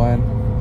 Moin.